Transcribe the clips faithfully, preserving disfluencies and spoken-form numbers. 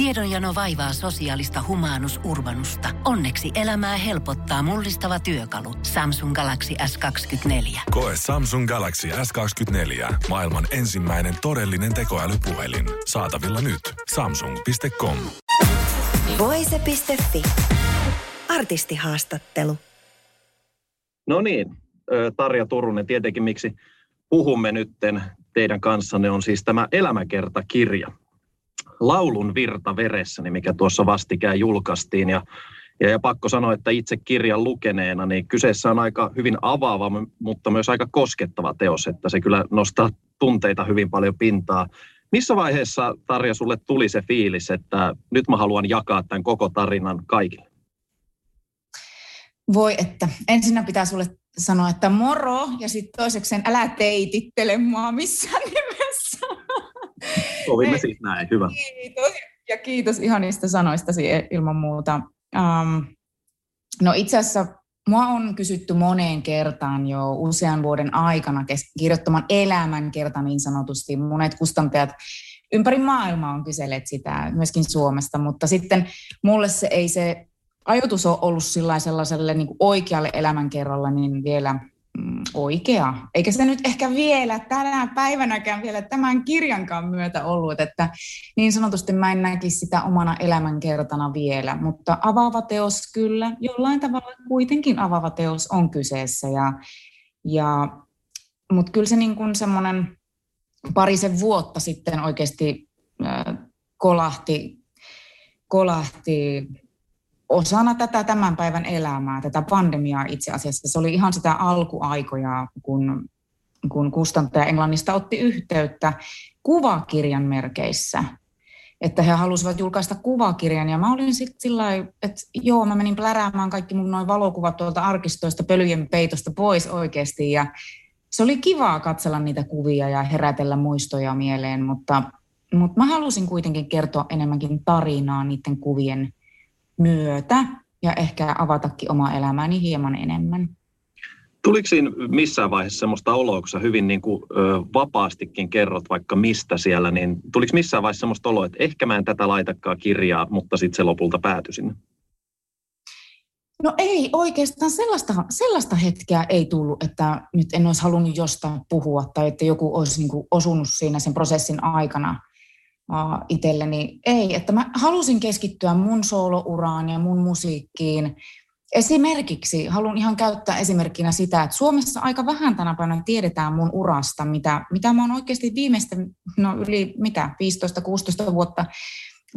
Tiedonjano vaivaa sosiaalista humanus urbanusta. Onneksi elämää helpottaa mullistava työkalu. Samsung Galaxy S kaksikymmentäneljä. Koe Samsung Galaxy S kaksikymmentäneljä. Maailman ensimmäinen todellinen tekoälypuhelin. Saatavilla nyt. Samsung piste com. Voice piste fi. Artistihaastattelu. No niin, Tarja Turunen, tietenkin miksi puhumme nytten teidän kanssanne on siis tämä elämäkertakirja. Laulun virta veressäni, mikä tuossa vastikään julkaistiin. Ja, ja, ja pakko sanoa, että itse kirjan lukeneena, niin kyseessä on aika hyvin avaava, mutta myös aika koskettava teos, että se kyllä nostaa tunteita hyvin paljon pintaa. Missä vaiheessa, Tarja, sulle tuli se fiilis, että nyt mä haluan jakaa tämän koko tarinan kaikille? Voi että. Ensinnä pitää sulle sanoa, että moro, ja sitten toisekseen älä teitittele mua missään nimessä. Sovimme siis näin, hyvä. Kiitos, ja kiitos ihanista sanoistasi ilman muuta. Um, no itse asiassa mua on kysytty moneen kertaan jo usean vuoden aikana kirjoittaman elämän kerta niin sanotusti. Monet kustantajat ympäri maailmaa on kyselleet sitä, myöskin Suomesta, mutta sitten mulle se ei se ajoitus on ollut sellaiselle niin kuin oikealle elämänkerralle niin vielä mm, oikea. Eikä se nyt ehkä vielä tänä päivänäkään vielä tämän kirjankaan myötä ollut, että niin sanotusti mä en näkisi sitä omana elämänkertana vielä, mutta avaava teos kyllä, jollain tavalla kuitenkin avaava teos on kyseessä. Ja, ja, mutta kyllä se niin kuin semmoinen parisen vuotta sitten oikeasti äh, kolahti, kolahti osana tätä tämän päivän elämää, tätä pandemiaa itse asiassa. Se oli ihan sitä alkuaikoja, kun, kun kustantaja Englannista otti yhteyttä kuvakirjan merkeissä, että he halusivat julkaista kuvakirjan. Ja mä olin sitten sillä lailla, että joo, mä menin pläräämään kaikki mun noin valokuvat tuolta arkistoista, pölyjen peitosta pois oikeasti. Ja se oli kivaa katsella niitä kuvia ja herätellä muistoja mieleen, mutta, mutta mä halusin kuitenkin kertoa enemmänkin tarinaa niiden kuvien myötä ja ehkä avatakin omaa elämääni hieman enemmän. Tuliko siinä missään vaiheessa semmoista oloa, kun sä hyvin niin kuin, ö, vapaastikin kerrot vaikka mistä siellä, niin tuliko missään vaiheessa semmoista oloa, että ehkä mä en tätä laitakaan kirjaa, mutta sitten se lopulta päätyi sinne? No ei oikeastaan, sellaista, sellaista hetkeä ei tullut, että nyt en olisi halunnut jostain puhua tai että joku olisi niin kuin osunut siinä sen prosessin aikana itselleni. Ei, että mä halusin keskittyä mun soolouraan ja mun musiikkiin. Esimerkiksi, haluan ihan käyttää esimerkkinä sitä, että Suomessa aika vähän tänä päivänä tiedetään mun urasta, mitä, mitä mä oon oikeasti viimeisten, no yli mitä, viisitoista kuusitoista vuotta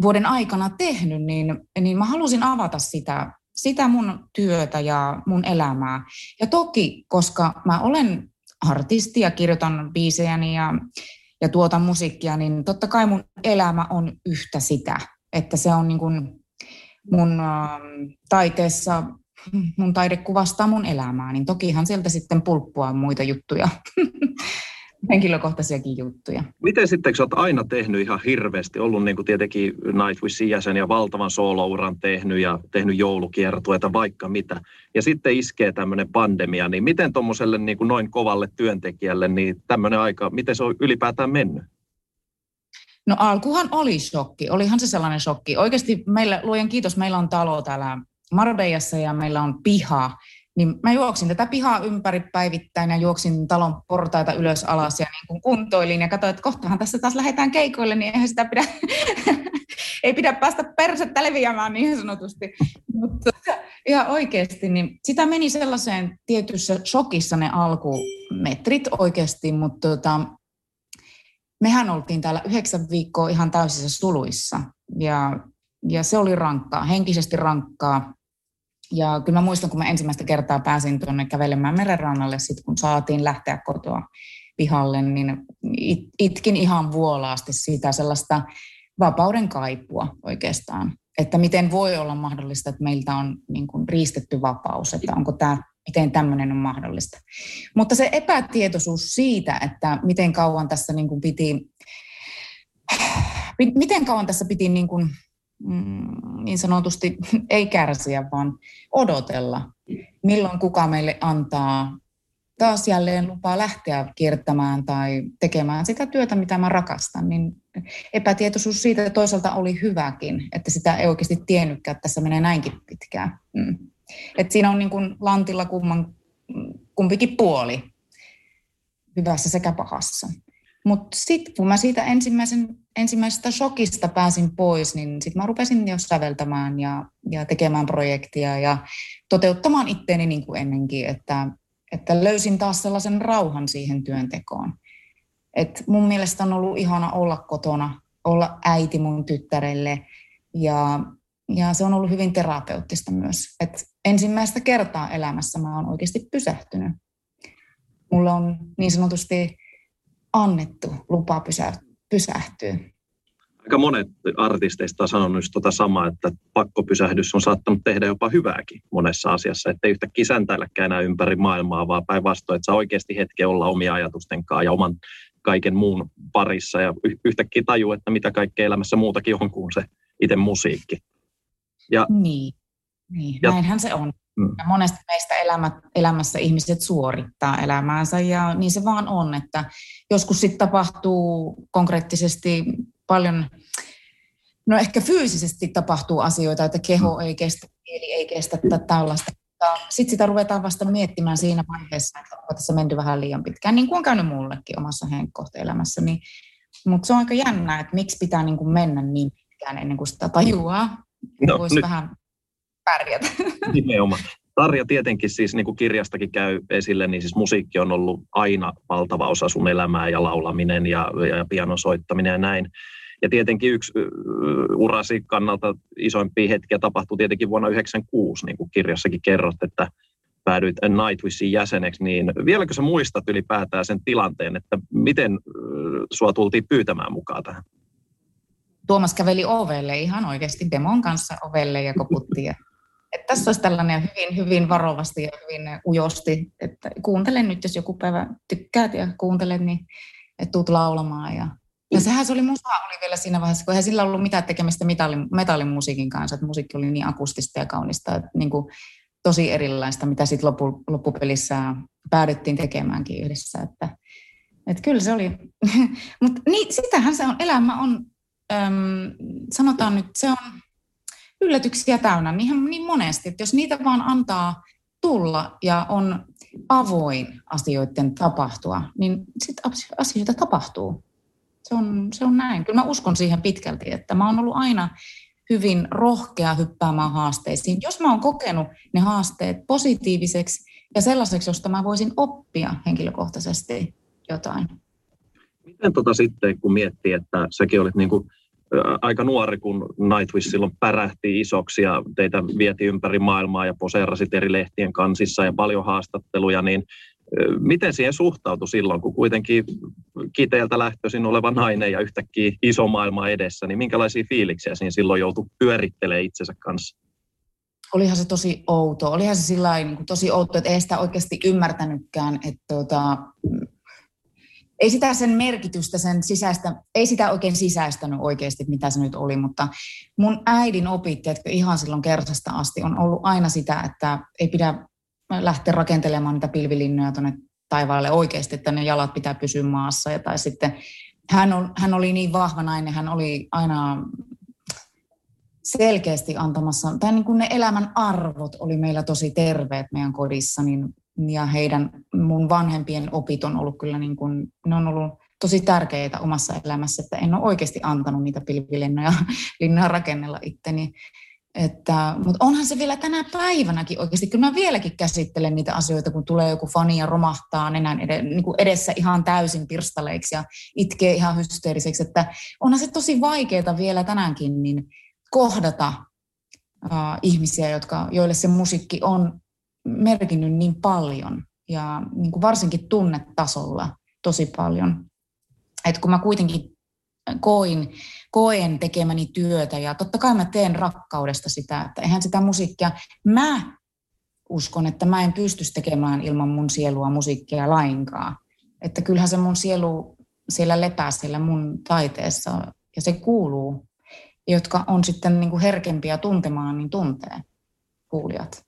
vuoden aikana tehnyt, niin, niin mä halusin avata sitä, sitä mun työtä ja mun elämää. Ja toki, koska mä olen artisti ja kirjoitan biisejäni ja ja tuotan musiikkia, niin totta kai mun elämä on yhtä sitä, että se on niin kuin mun taiteessa, mun taide kuvastaa mun elämää, niin tokihan sieltä sitten pulppua muita juttuja, henkilökohtaisiakin juttuja. Miten sitten, sä oot aina tehnyt ihan hirveästi, ollut niin kuin tietenkin Nightwishin jäsen ja valtavan soolouran tehnyt ja tehnyt joulukiertueita, vaikka mitä, ja sitten iskee tämmöinen pandemia, niin miten tuommoiselle niin kuin noin kovalle työntekijälle, niin tämmöinen aika, miten se on ylipäätään mennyt? No alkuhan oli shokki, olihan se sellainen shokki. Oikeasti meillä, luojan kiitos, meillä on talo täällä Marodejassa ja meillä on piha, niin mä juoksin tätä pihaa ympäri päivittäin ja juoksin talon portaita ylös alas ja niin kuin kuntoilin ja katsoin, että kohtahan tässä taas lähdetään keikoille, niin eihän sitä pidä, ei pidä päästä persettä leviämään niin sanotusti. Mutta ihan oikeasti, niin sitä meni sellaiseen tietyssä shokissa ne alkumetrit oikeasti, mutta tota, mehän oltiin täällä yhdeksän viikkoa ihan täysissä suluissa ja, ja se oli rankkaa, henkisesti rankkaa. Ja kyllä mä muistan, kun mä ensimmäistä kertaa pääsin tuonne kävelemään merenrannalle, sit kun saatiin lähteä kotoa pihalle, niin it, itkin ihan vuolaasti siitä sellaista vapauden kaipua oikeastaan. Että miten voi olla mahdollista, että meiltä on niin kuin riistetty vapaus, että onko tämä, miten tämmöinen on mahdollista. Mutta se epätietoisuus siitä, että miten kauan tässä niin kuin piti, miten kauan tässä piti niin kuin niin sanotusti ei kärsiä, vaan odotella, milloin kuka meille antaa taas jälleen lupaa lähteä kiertämään tai tekemään sitä työtä, mitä mä rakastan, niin epätietoisuus siitä toisaalta oli hyväkin, että sitä ei oikeasti tiennytkään, että tässä menee näinkin pitkään. Mm. Et siinä on niin kuin lantilla kumman, kumpikin puoli, hyvässä sekä pahassa. Mutta sitten kun mä siitä ensimmäisen, ensimmäisestä shokista pääsin pois, niin sitten mä rupesin jo säveltämään ja, ja tekemään projektia ja toteuttamaan itteeni niin kuin ennenkin, että, että löysin taas sellaisen rauhan siihen työntekoon. Et mun mielestä on ollut ihana olla kotona, olla äiti mun tyttärelle ja, ja se on ollut hyvin terapeuttista myös. Et ensimmäistä kertaa elämässä mä oon oikeasti pysähtynyt. Mulla on niin sanotusti annettu lupa pysä, pysähtyä. Aika monet artisteista on sanonut tuota samaa, että pakkopysähdys on saattanut tehdä jopa hyvääkin monessa asiassa. Että ei yhtäkkiä säntäilläkään enää ympäri maailmaa, vaan päinvastoin, että saa oikeasti hetken olla omia ajatusten kanssa ja oman kaiken muun parissa. Ja yhtäkkiä tajuu, että mitä kaikkea elämässä muutakin on kuin se itse musiikki. Ja, niin, niin, näinhän ja, se on. Mm. Monesti meistä elämä, elämässä ihmiset suorittaa elämäänsä ja niin se vaan on, että joskus sitten tapahtuu konkreettisesti paljon, no ehkä fyysisesti tapahtuu asioita, että keho ei kestä, mieli ei kestä tällaista. Sitten sitä ruvetaan vasta miettimään siinä vaiheessa, että onko tässä menty vähän liian pitkään, niin kuin on käynyt mullekin omassa henkkohteelämässäni. Mutta se on aika jännää, että miksi pitää niin kuin mennä niin pitkään ennen kuin sitä tajuaa. No, Voisi vähän pärjätä. Nimenomaan. Tarja tietenkin siis, niin kuin kirjastakin käy esille, niin siis musiikki on ollut aina valtava osa sun elämää ja laulaminen ja, ja pianon soittaminen ja näin. Ja tietenkin yksi urasi kannalta isoimpia hetkiä tapahtui tietenkin vuonna yhdeksänkymmentäkuusi, niin kuin kirjassakin kerrot, että päädyit Nightwishin jäseneksi, niin vieläkö sä muistat ylipäätään sen tilanteen, että miten sua tultiin pyytämään mukaan tähän? Tuomas käveli ovelle, ihan oikeasti demon kanssa ovelle ja koputti. Ja että tässä olisi tällainen hyvin, hyvin varovasti ja hyvin ujosti, että kuuntele nyt, jos joku päivä tykkäät ja kuuntele, niin että tuut laulamaan. Ja, ja sehän se oli, musa oli vielä siinä vaiheessa, kun eihän sillä ollut mitään tekemistä metallimusiikin kanssa, että musiikki oli niin akustista ja kaunista, että niin kuin tosi erilaista, mitä sitten lopu, loppupelissä päädyttiin tekemäänkin yhdessä. Että, että kyllä se oli, mutta niin, sitähän se on, elämä on, öm, sanotaan nyt, se on yllätyksiä täynnä, niinhän niin monesti, että jos niitä vaan antaa tulla ja on avoin asioiden tapahtua, niin sitten asioita tapahtuu. Se on, se on näin. Kyllä mä uskon siihen pitkälti, että mä oon ollut aina hyvin rohkea hyppäämään haasteisiin. Jos mä oon kokenut ne haasteet positiiviseksi ja sellaiseksi, josta mä voisin oppia henkilökohtaisesti jotain. Miten tota sitten, kun miettii, että säkin olit niin kuin aika nuori, kun Nightwish silloin pärähti isoksi ja teitä vieti ympäri maailmaa ja poseerasit eri lehtien kansissa ja paljon haastatteluja, niin miten siihen suhtautui silloin, kun kuitenkin Kiteeltä lähtöisin oleva nainen ja yhtäkkiä iso maailma edessä, niin minkälaisia fiiliksiä siinä silloin joutui pyörittelemään itsensä kanssa? Olihan se tosi outo, olihan se sillain niin kuin tosi outo, että ei sitä oikeasti ymmärtänytkään, että tuota, ei sitä sen merkitystä, sen sisäistä, ei sitä oikein sisäistänyt oikeasti, mitä se nyt oli, mutta mun äidin opit, tiedätkö, ihan silloin kersasta asti on ollut aina sitä, että ei pidä lähteä rakentelemaan niitä pilvilinnoja tuonne taivaalle oikeasti, että ne jalat pitää pysyä maassa. Ja, tai sitten hän, on, hän oli niin vahva nainen, hän oli aina selkeästi antamassa, tai niin kuin ne elämän arvot oli meillä tosi terveet meidän kodissa, niin ja heidän, mun vanhempien opit on ollut kyllä niin kuin, ne on ollut tosi tärkeitä omassa elämässä, että en ole oikeasti antanut niitä pilvilinnoja linnaa rakennella itteni. Että, mutta onhan se vielä tänä päivänäkin oikeasti, kyllä mä vieläkin käsittelen niitä asioita, kun tulee joku fani ja romahtaa nenän edessä ihan täysin pirstaleiksi ja itkee ihan hysteeriseksi, että onhan se tosi vaikeaa vielä tänäänkin niin kohdata äh, ihmisiä, jotka, joille se musiikki on merkinnyt niin paljon ja niin kuin varsinkin tunnetasolla tosi paljon. Et kun mä kuitenkin koin, koen tekemäni työtä ja totta kai mä teen rakkaudesta sitä, että eihän sitä musiikkia, mä uskon, että mä en pysty tekemään ilman mun sielua musiikkia lainkaan. Että kyllähän se mun sielu siellä lepää siellä mun taiteessa ja se kuuluu, jotka on sitten niin kuin herkempiä tuntemaan, niin tuntee kuulijat.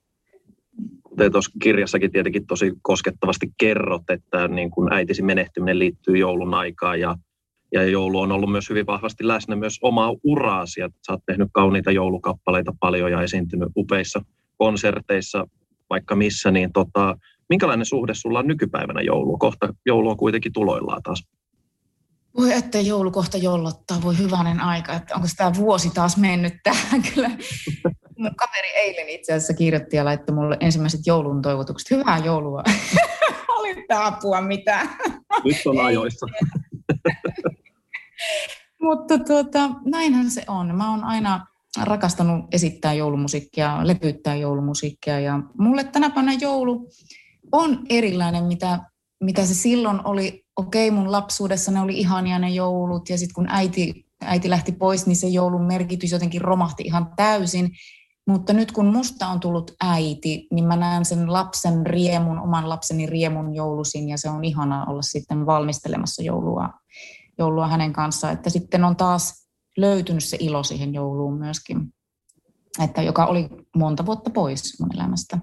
kuten tuossa kirjassakin tietenkin tosi koskettavasti kerrot, että niin kuin äitisi menehtyminen liittyy joulun aikaan ja, ja joulu on ollut myös hyvin vahvasti läsnä myös omaa uraasi. Ja sä oot tehnyt kauniita joulukappaleita paljon ja esiintynyt upeissa konserteissa vaikka missä, niin tota, minkälainen suhde sulla on nykypäivänä joulua? Kohta joulu on kuitenkin tuloillaan taas. Voi ettei joulu kohta jollottaa, voi hyvänen aika, että onko tämä vuosi taas mennyt tähän kyllä. Mun kaveri eilen itse asiassa kirjoitti ja laittoi mulle ensimmäiset joulun toivotukset. Hyvää joulua. Oli apua mitään. Nyt on ajoissa. Mutta tuota, näinhän se on. Mä oon aina rakastanut esittää joulumusiikkia, lepyyttää joulumusiikkia ja mulle tänä päivänä joulu on erilainen, mitä, mitä se silloin oli. Okei, mun lapsuudessa ne oli ihania ne joulut ja sitten kun äiti, äiti lähti pois, niin se joulun merkitys jotenkin romahti ihan täysin. Mutta nyt kun musta on tullut äiti, niin mä näen sen lapsen riemun, oman lapseni riemun joulusin ja se on ihanaa olla sitten valmistelemassa joulua, joulua hänen kanssaan. Että sitten on taas löytynyt se ilo siihen jouluun myöskin, että joka oli monta vuotta pois mun elämästä.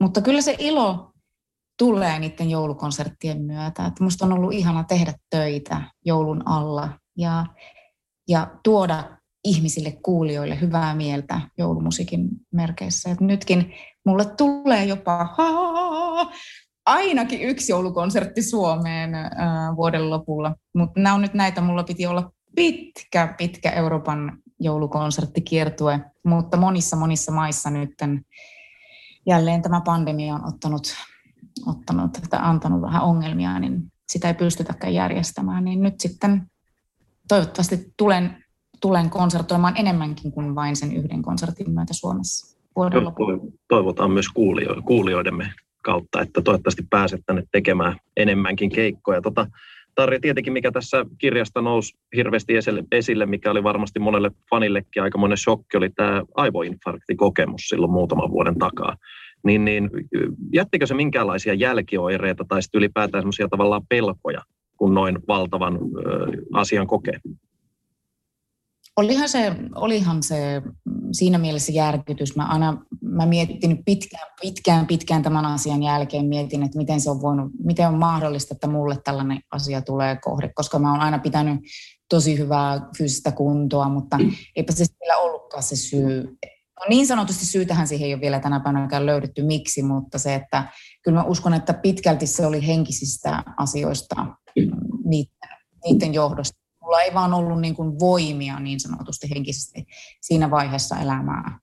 Mutta kyllä se ilo tulee niiden joulukonserttien myötä. Että musta on ollut ihana tehdä töitä joulun alla ja, ja tuoda ihmisille, kuulijoille hyvää mieltä joulumusiikin merkeissä. Että nytkin mulle tulee jopa haa, ainakin yksi joulukonsertti Suomeen ää, vuoden lopulla. Mutta nämä on nyt näitä, mulla piti olla pitkä, pitkä Euroopan joulukonserttikiertue, mutta monissa, monissa maissa nytten jälleen tämä pandemia on ottanut, ottanut tai antanut vähän ongelmia, niin sitä ei pystytäkään järjestämään. Niin nyt sitten toivottavasti tulen, tulen konsertoimaan enemmänkin kuin vain sen yhden konsertin myötä Suomessa vuoden lopulla. Toivotaan myös kuulijo- kuulijoidemme kautta, että toivottavasti pääset tänne tekemään enemmänkin keikkoja. Tota, Tarja, tietenkin mikä tässä kirjasta nousi hirveästi esille, esille, mikä oli varmasti monelle fanillekin aikamoinen shokki, oli tämä aivoinfarktikokemus silloin muutaman vuoden takaa. Niin, niin jättikö se minkäänlaisia jälkioireita tai sitten ylipäätään semmoisia tavallaan pelkoja, kun noin valtavan ö, asian kokee? Olihan se, olihan se siinä mielessä järkytys. Mä aina mä miettinyt pitkään, pitkään, pitkään tämän asian jälkeen, mietin, että miten se on voinut, miten on mahdollista, että mulle tällainen asia tulee kohde, koska mä oon aina pitänyt tosi hyvää fyysistä kuntoa, mutta eipä se siellä ollutkaan se syy. No niin sanotusti syytähän siihen ei ole vielä tänä päivänäkään löydetty miksi, mutta se, että kyllä mä uskon, että pitkälti se oli henkisistä asioista niiden, niiden johdosta. Mulla ei vaan ollut niin kuin voimia niin sanotusti henkisesti siinä vaiheessa elämää.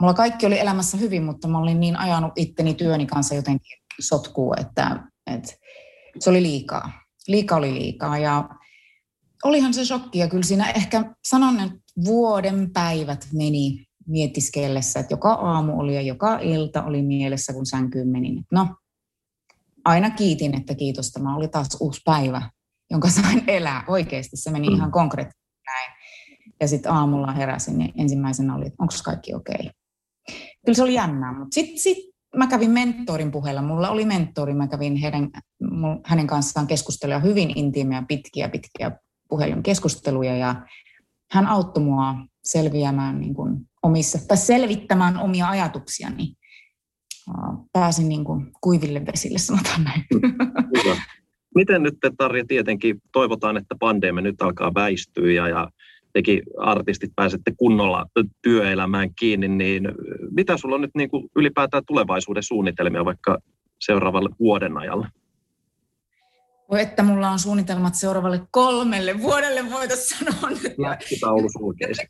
Mulla kaikki oli elämässä hyvin, mutta mä olin niin ajanut itteni työni kanssa jotenkin sotkuun, että, että se oli liikaa. Liika oli liikaa ja olihan se shokki ja kyllä siinä ehkä sanon, että vuoden päivät meni mietiskellessä, että joka aamu oli ja joka ilta oli mielessä, kun sänkyyn menin. No, aina kiitin, että kiitos, tämä oli taas uusi päivä, jonka sain elää. Oikeasti se meni ihan konkreettisesti näin. Ja sitten aamulla heräsin ja ensimmäisenä oli, että onko kaikki okei. Okay? Kyllä se oli jännää, mutta sitten sit mä kävin mentorin puheella. Mulla oli mentori, mä kävin heidän, hänen kanssaan keskustelua hyvin intiimiä, pitkiä, pitkiä puhelinkeskusteluja ja hän auttoi mua selviämään niin kuin omissa, tai selvittämään omia ajatuksiani. Pääsin niin kuin kuiville vesille, sanotaan näin. Hyvä. Miten nyt, Tarja, tietenkin toivotaan, että pandemia nyt alkaa väistyä ja, ja tekin artistit pääsette kunnolla työelämään kiinni, niin mitä sulla on nyt niin kuin ylipäätään tulevaisuuden suunnitelmia vaikka seuraavalle vuoden ajalle? Voi että mulla on suunnitelmat seuraavalle kolmelle vuodelle, voitaisiin sanoa nyt. Jatkitaulussa oikeasti.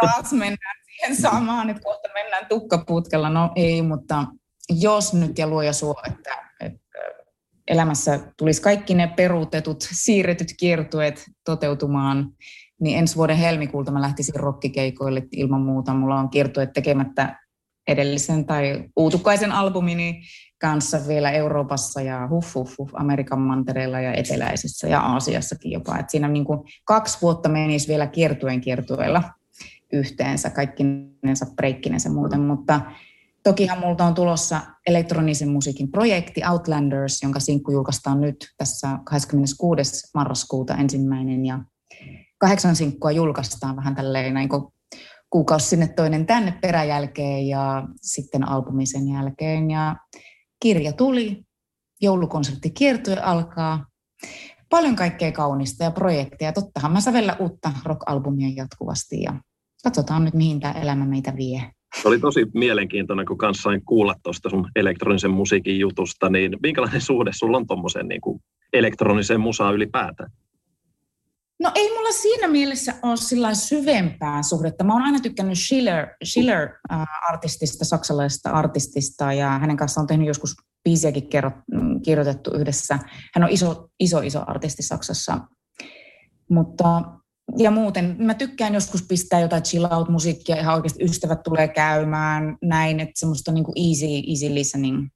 Taas mennään siihen samaan, että kohta mennään tukkaputkella. No ei, mutta jos nyt ja luoja suo, että, että elämässä tulisi kaikki ne peruutetut, siirretyt kiertueet toteutumaan, niin ensi vuoden helmikuulta mä lähtisin rokkikeikoille ilman muuta. Mulla on kiertueet tekemättä edellisen tai Uutukaisen albumini kanssa vielä Euroopassa ja huff, huff, huff, Amerikan mantereella ja eteläisessä ja Aasiassakin jopa. Et siinä niin kuin kaksi vuotta menisi vielä kiertueen kiertueella yhteensä, kaikkinensa, breikkinensä muuten. Mutta tokihan multa on tulossa elektronisen musiikin projekti Outlanders, jonka sinkku julkaistaan nyt tässä kahdeskymmeneskuudes marraskuuta ensimmäinen. Ja kahdeksan sinkkua julkaistaan vähän tälleen näin kuin kuukausi sinne toinen tänne peräjälkeen ja sitten albumi sen jälkeen. Ja kirja tuli, joulukonserttikiertue alkaa. Paljon kaikkea kaunista ja projekteja. Tottahan mä sävellän uutta rock-albumia jatkuvasti ja katsotaan nyt, mihin tämä elämä meitä vie. Se oli tosi mielenkiintoinen, kun kanssa sain kuulla tuosta sun elektronisen musiikin jutusta, niin minkälainen suhde sulla on tuommoiseen niin kuin elektroniseen musaan ylipäätään? No ei mulla siinä mielessä ole sillä syvempää suhdetta. Mä oon aina tykkännyt Schiller, Schiller-artistista, saksalaisesta artistista, ja hänen kanssaan on tehnyt joskus biisiäkin kirjoitettu yhdessä. Hän on iso, iso, iso artisti Saksassa. Mutta, ja muuten mä tykkään joskus pistää jotain chill-out-musiikkia, ihan oikeasti ystävät tulee käymään, näin, että semmoista niin kuin easy, easy listening.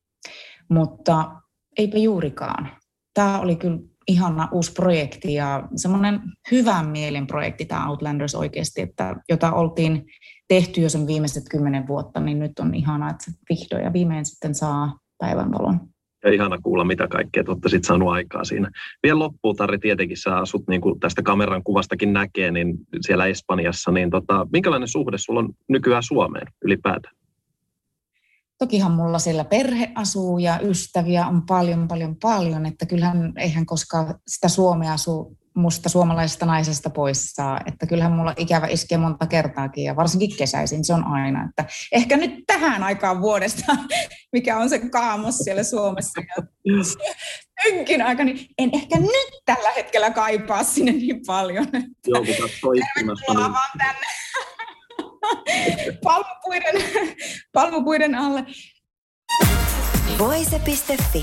Mutta eipä juurikaan. Tämä oli kyllä ihana uusi projekti ja semmoinen hyvän mielen projekti tämä Outlanders oikeasti, että jota oltiin tehty jo sen viimeiset kymmenen vuotta, niin nyt on ihanaa, että vihdoin ja viimein sitten saa päivänvalon. Ja ihana kuulla, mitä kaikkea te olette sitten saanut aikaa siinä. Vielä loppuun, Tarja, tietenkin sä asut, niin kuin tästä kameran kuvastakin näkee, niin siellä Espanjassa, niin tota, minkälainen suhde sulla on nykyään Suomeen ylipäätään? Tokihan mulla siellä perhe asuu ja ystäviä on paljon, paljon, paljon, että kyllähän eihän koskaan sitä Suomea asuu musta suomalaisesta naisesta pois saa, että kyllähän mulla ikävä iskee monta kertaakin ja varsinkin kesäisin se on aina, että ehkä nyt tähän aikaan vuodesta, mikä on se kaamos siellä Suomessa ja tynkin aika, niin en ehkä nyt tällä hetkellä kaipaa sinne niin paljon, että joo, tervetuloa vaan tänne. Palmupuiden, palmupuiden alle. Voice piste fi.